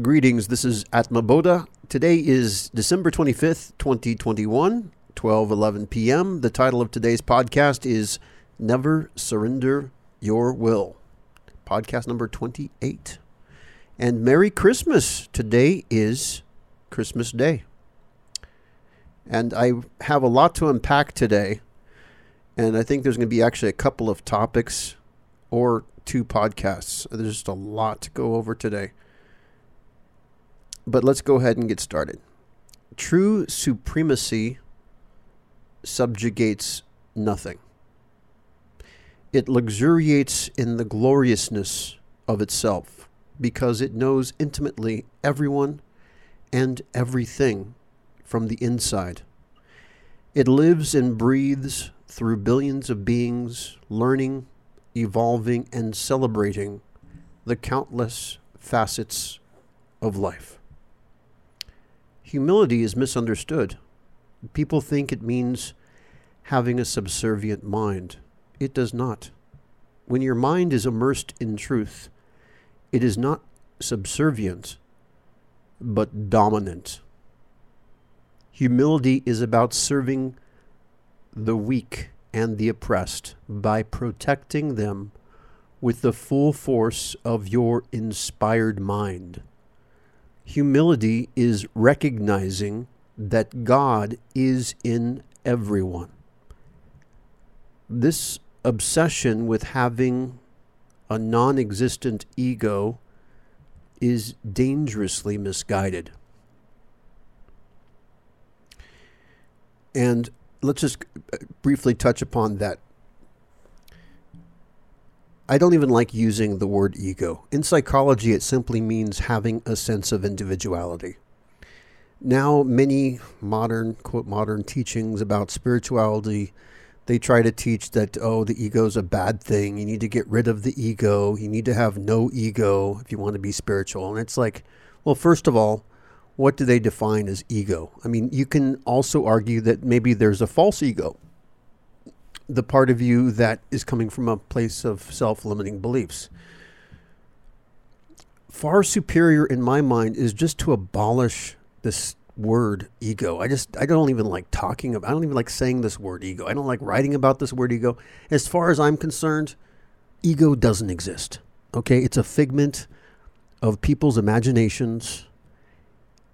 Greetings, this is Atma Bodha. Today is December 25th, 2021, 12:11 p.m. The title of today's podcast is Never Surrender Your Will, podcast number 28. And Merry Christmas. Today is Christmas Day. And I have a lot to unpack today. And I think there's going to be actually a couple of topics or two podcasts. There's just a lot to go over today. But let's go ahead and get started. True supremacy subjugates nothing. It luxuriates in the gloriousness of itself because it knows intimately everyone and everything from the inside. It lives and breathes through billions of beings, learning, evolving, and celebrating the countless facets of life. Humility is misunderstood. People think it means having a subservient mind. It does not. When your mind is immersed in truth, it is not subservient, but dominant. Humility is about serving the weak and the oppressed by protecting them with the full force of your inspired mind. Humility is recognizing that God is in everyone. This obsession with having a non-existent ego is dangerously misguided. And let's just briefly touch upon that. I don't even like using the word ego. In psychology, it simply means having a sense of individuality. Now, many modern, quote, modern teachings about spirituality, they try to teach that, oh, the ego is a bad thing. You need to get rid of the ego. You need to have no ego if you want to be spiritual. And it's like, well, first of all, what do they define as ego? I mean, you can also argue that maybe there's a false ego. The part of you that is coming from a place of self-limiting beliefs. Far superior in my mind is just to abolish this word ego. I don't even like talking about, I don't even like saying this word ego. I don't like writing about this word ego. As far as I'm concerned, ego doesn't exist. Okay? It's a figment of people's imaginations.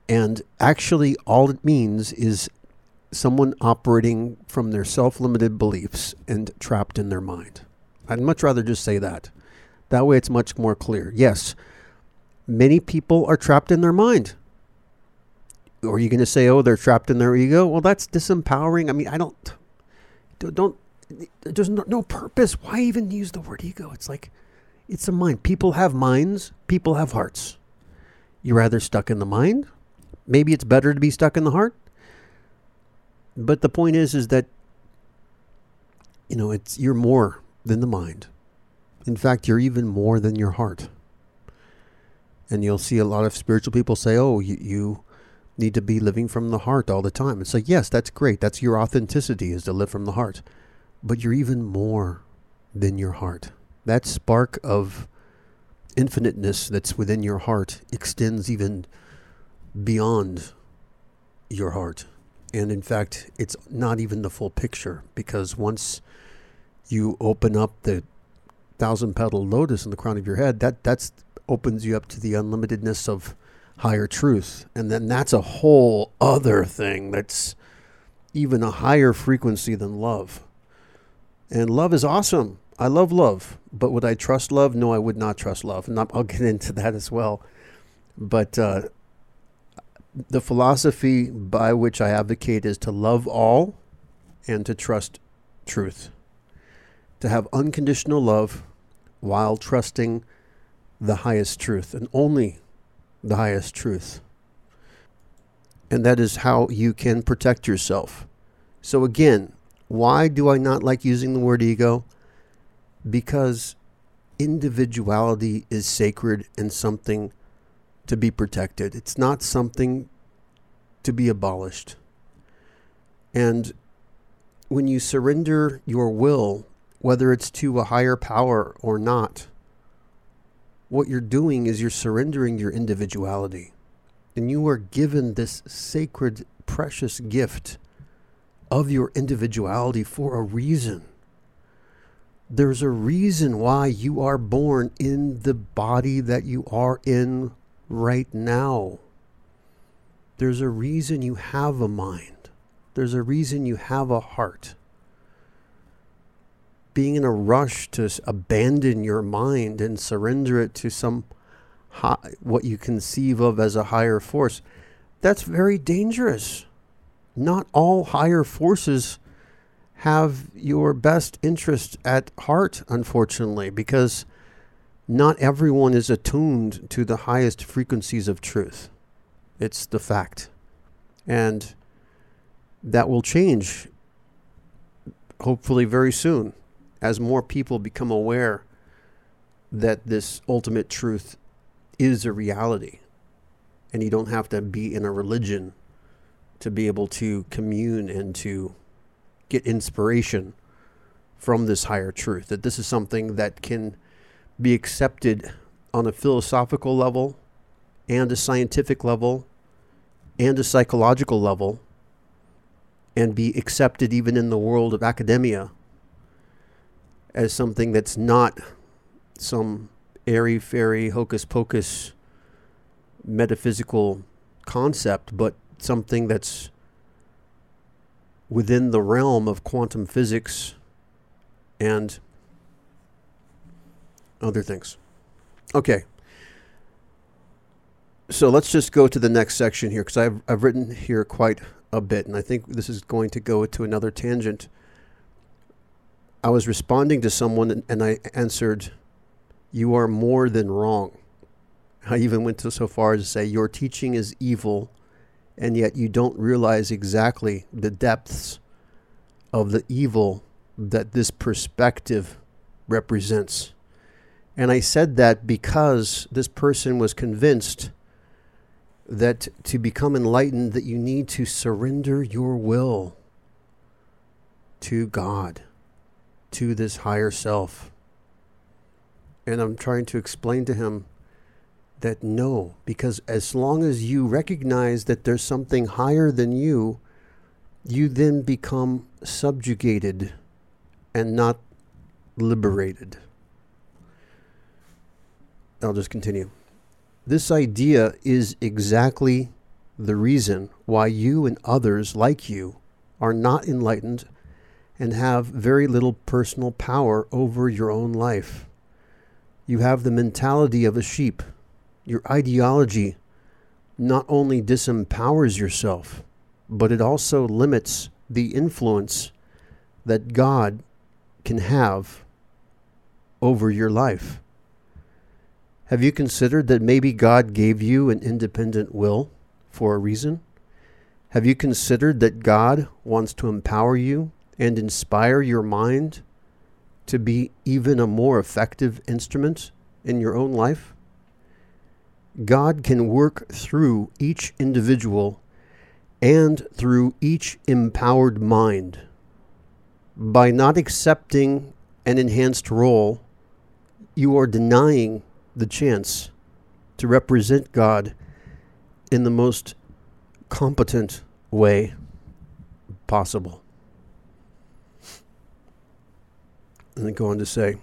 And actually all it means is someone operating from their self-limited beliefs and trapped in their mind. I'd much rather just say that. That way it's much more clear. Yes, many people are trapped in their mind. Are you going to say, oh, they're trapped in their ego? Well, that's disempowering. I mean, there's no purpose. Why even use the word ego? It's like, it's a mind. People have minds. People have hearts. You're either stuck in the mind. Maybe it's better to be stuck in the heart. But the point is that, you know, you're more than the mind. In fact, you're even more than your heart. And you'll see a lot of spiritual people say, oh, you need to be living from the heart all the time. It's like, yes, that's great. That's your authenticity, is to live from the heart. But you're even more than your heart. That spark of infiniteness that's within your heart extends even beyond your heart. And in fact, it's not even the full picture, because once you open up the 1,000-petal lotus in the crown of your head, that opens you up to the unlimitedness of higher truth. And then that's a whole other thing that's even a higher frequency than love. And love is awesome. I love love. But would I trust love? No, I would not trust love. And I'll get into that as well. But the philosophy by which I advocate is to love all and to trust truth. To have unconditional love while trusting the highest truth, and only the highest truth. And that is how you can protect yourself. So again, why do I not like using the word ego? Because individuality is sacred and something to be protected. It's not something to be abolished. And when you surrender your will, whether it's to a higher power or not, what you're doing is you're surrendering your individuality. And you are given this sacred, precious gift of your individuality for a reason. There's a reason why you are born in the body that you are in right now. There's a reason you have a mind. There's a reason you have a heart. Being in a rush to abandon your mind and surrender it to some what you conceive of as a higher force, that's very dangerous. Not all higher forces have your best interest at heart, unfortunately, because not everyone is attuned to the highest frequencies of truth. It's the fact. And that will change, hopefully very soon, as more people become aware that this ultimate truth is a reality. And you don't have to be in a religion to be able to commune and to get inspiration from this higher truth, that this is something that can be accepted on a philosophical level and a scientific level and a psychological level, and be accepted even in the world of academia as something that's not some airy-fairy, hocus-pocus metaphysical concept, but something that's within the realm of quantum physics and other things. Okay. So let's just go to the next section here, because I've written here quite a bit, and I think this is going to go to another tangent. I was responding to someone, and I answered, "You are more than wrong." I even went so far as to say, "Your teaching is evil, and yet you don't realize exactly the depths of the evil that this perspective represents." And I said that because this person was convinced that to become enlightened, that you need to surrender your will to God, to this higher self. And I'm trying to explain to him that no, because as long as you recognize that there's something higher than you, you then become subjugated and not liberated. I'll just continue. This idea is exactly the reason why you and others like you are not enlightened and have very little personal power over your own life. You have the mentality of a sheep. Your ideology not only disempowers yourself, but it also limits the influence that God can have over your life. Have you considered that maybe God gave you an independent will for a reason? Have you considered that God wants to empower you and inspire your mind to be even a more effective instrument in your own life? God can work through each individual and through each empowered mind. By not accepting an enhanced role, you are denying the chance to represent God in the most competent way possible. And then go on to say,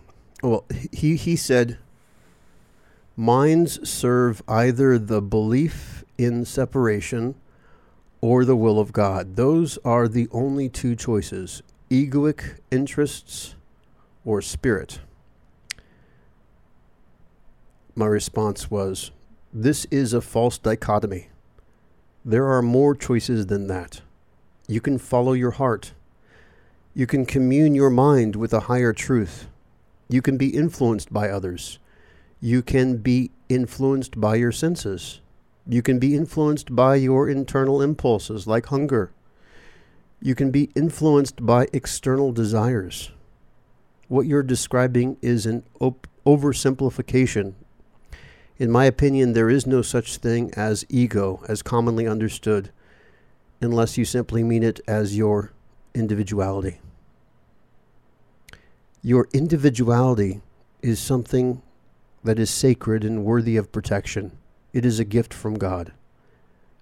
well, he said, minds serve either the belief in separation or the will of God. Those are the only two choices, egoic interests or spirit. My response was, this is a false dichotomy. There are more choices than that. You can follow your heart. You can commune your mind with a higher truth. You can be influenced by others. You can be influenced by your senses. You can be influenced by your internal impulses like hunger. You can be influenced by external desires. What you're describing is an oversimplification. In my opinion, there is no such thing as ego as commonly understood, unless you simply mean it as your individuality. Your individuality is something that is sacred and worthy of protection. It is a gift from God.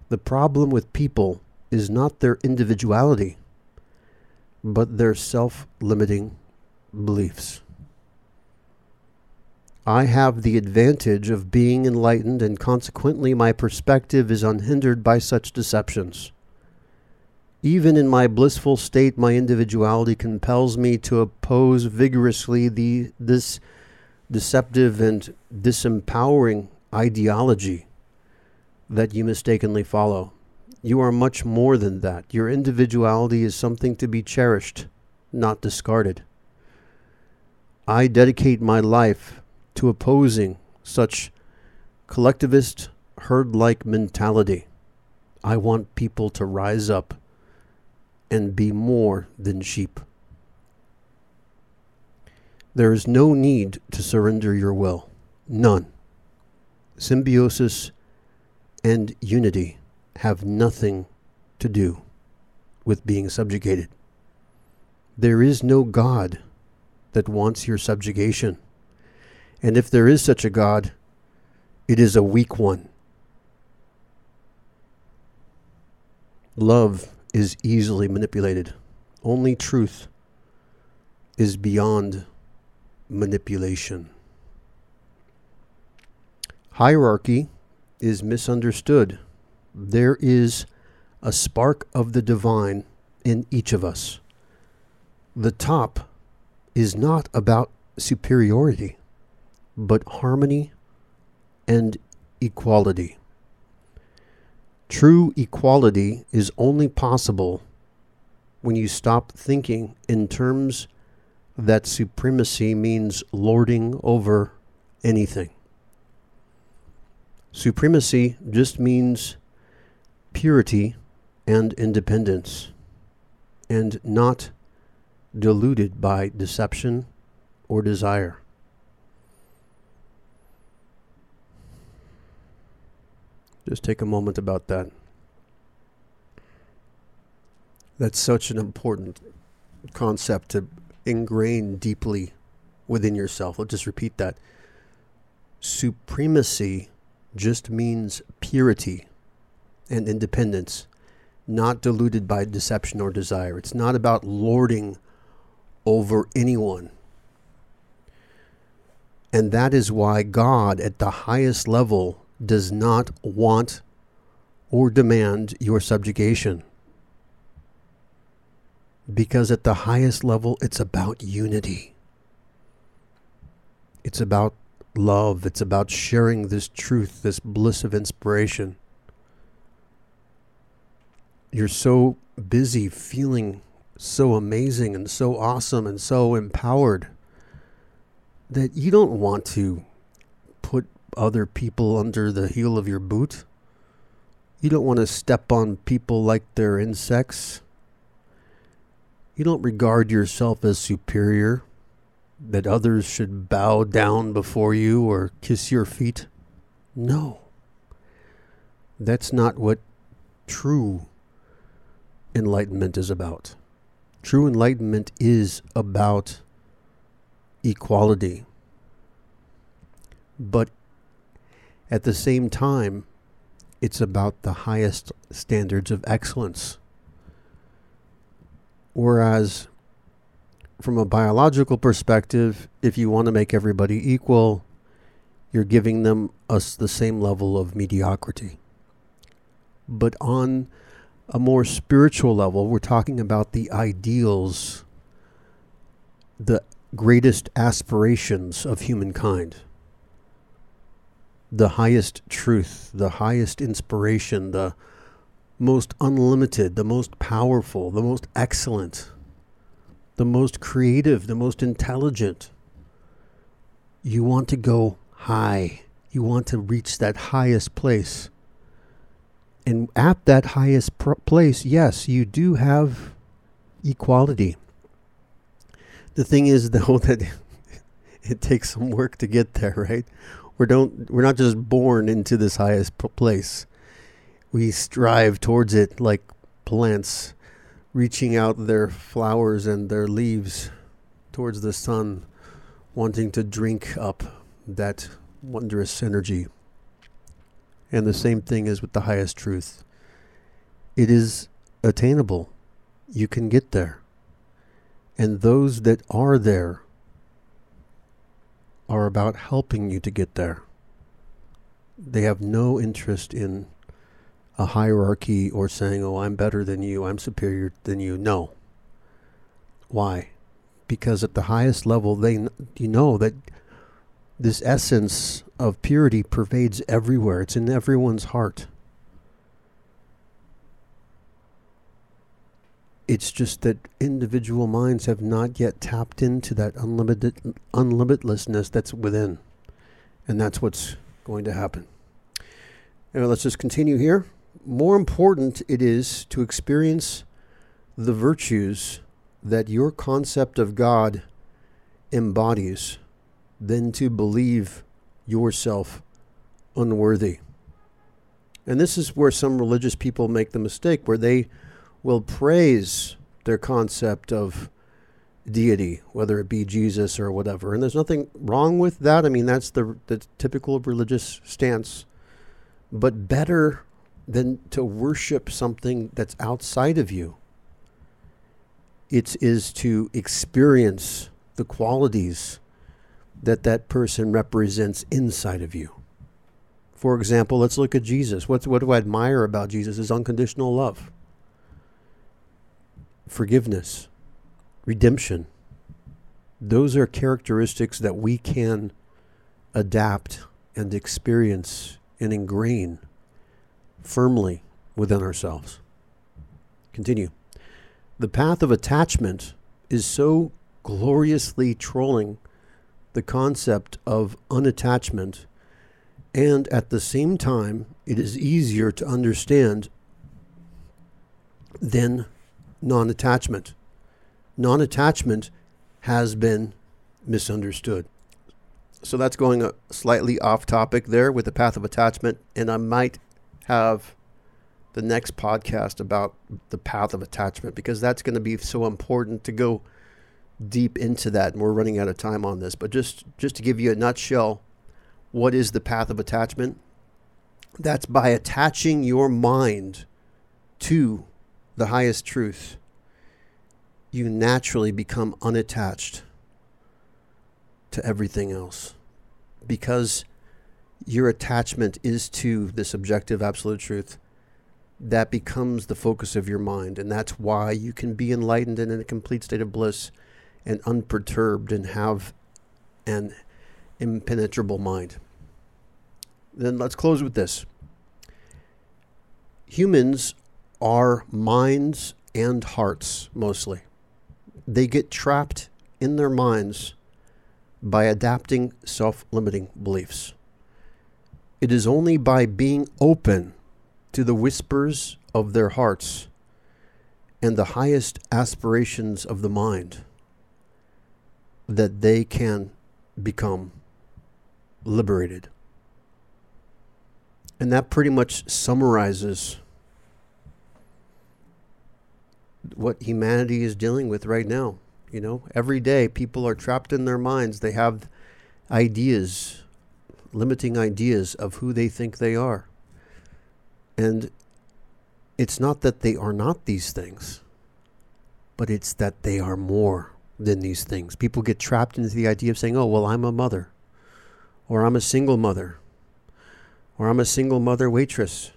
The problem with people is not their individuality, but their self-limiting beliefs. I have the advantage of being enlightened, and consequently my perspective is unhindered by such deceptions. Even in my blissful state, my individuality compels me to oppose vigorously this deceptive and disempowering ideology that you mistakenly follow. You are much more than that. Your individuality is something to be cherished, not discarded. I dedicate my life to opposing such collectivist, herd-like mentality. I want people to rise up and be more than sheep. There is no need to surrender your will. None. Symbiosis and unity have nothing to do with being subjugated. There is no God that wants your subjugation. And if there is such a God, it is a weak one. Love is easily manipulated. Only truth is beyond manipulation. Hierarchy is misunderstood. There is a spark of the divine in each of us. The top is not about superiority, but harmony and equality. True equality is only possible when you stop thinking in terms that supremacy means lording over anything. Supremacy just means purity and independence, and not deluded by deception or desire. Just take a moment about that. That's such an important concept to ingrain deeply within yourself. I'll just repeat that. Supremacy just means purity and independence, not diluted by deception or desire. It's not about lording over anyone. And that is why God at the highest level does not want or demand your subjugation. Because at the highest level, it's about unity. It's about love. It's about sharing this truth, this bliss of inspiration. You're so busy feeling so amazing and so awesome and so empowered that you don't want to put other people under the heel of your boot. You don't want to step on people like they're insects. You don't regard yourself as superior, that others should bow down before you or kiss your feet. No. That's not what true enlightenment is about. True enlightenment is about equality. But at the same time, it's about the highest standards of excellence. Whereas, from a biological perspective, if you want to make everybody equal, you're giving us the same level of mediocrity. But on a more spiritual level, we're talking about the ideals, the greatest aspirations of humankind. The highest truth, the highest inspiration, the most unlimited, the most powerful, the most excellent, the most creative, the most intelligent. You want to go high. You want to reach that highest place. And at that highest place, yes, you do have equality. The thing is, though, that it takes some work to get there, right? We're not just born into this highest place. We strive towards it like plants reaching out their flowers and their leaves towards the sun, wanting to drink up that wondrous energy. And the same thing is with the highest truth. It is attainable. You can get there. And those that are there are about helping you to get there. They have no interest in a hierarchy or saying, oh, I'm better than you, I'm superior than you. No. Why? Because at the highest level, you know that this essence of purity pervades everywhere. It's in everyone's heart. It's just that individual minds have not yet tapped into that unlimitlessness that's within. And that's what's going to happen. Anyway, let's just continue here. More important it is to experience the virtues that your concept of God embodies than to believe yourself unworthy. And this is where some religious people make the mistake, where they will praise their concept of deity, whether it be Jesus or whatever. And there's nothing wrong with that. I mean, that's the typical religious stance. But better than to worship something that's outside of you, it is to experience the qualities that person represents inside of you. For example, let's look at Jesus. What do I admire about Jesus? His unconditional love, forgiveness, redemption. Those are characteristics that we can adapt and experience and ingrain firmly within ourselves. Continue. The path of attachment is so gloriously trolling the concept of unattachment, and at the same time, it is easier to understand than non-attachment. Non-attachment has been misunderstood. So that's going a slightly off topic there with the path of attachment, and I might have the next podcast about the path of attachment, because that's going to be so important to go deep into that, and we're running out of time on this. But just to give you a nutshell, what is the path of attachment? That's by attaching your mind to the highest truth, you naturally become unattached to everything else, because your attachment is to this objective absolute truth. That becomes the focus of your mind, and that's why you can be enlightened and in a complete state of bliss and unperturbed and have an impenetrable mind. Then let's close with this. Humans are minds and hearts mostly. They get trapped in their minds by adapting self-limiting beliefs. It is only by being open to the whispers of their hearts and the highest aspirations of the mind that they can become liberated. And that pretty much summarizes what humanity is dealing with right now. You know, every day people are trapped in their minds. They have ideas, limiting ideas of who they think they are. And it's not that they are not these things, but it's that they are more than these things. People get trapped into the idea of saying, oh, well, I'm a mother, or I'm a single mother, or I'm a single mother waitress.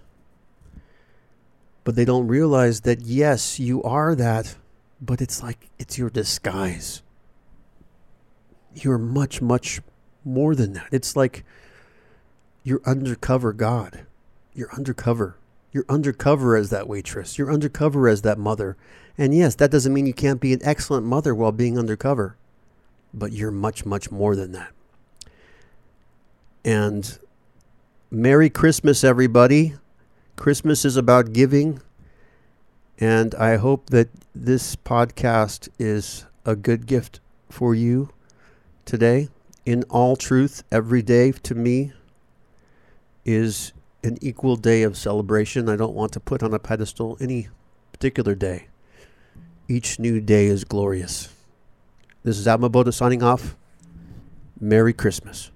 But they don't realize that, yes, you are that, but it's like it's your disguise. You're much, much more than that. It's like you're undercover God. You're undercover. You're undercover as that waitress. You're undercover as that mother. And yes, that doesn't mean you can't be an excellent mother while being undercover. But you're much, much more than that. And Merry Christmas, everybody. Christmas is about giving. And I hope that this podcast is a good gift for you today. In all truth, every day to me is an equal day of celebration. I don't want to put on a pedestal any particular day. Each new day is glorious. This is Atma Bodha signing off. Merry Christmas.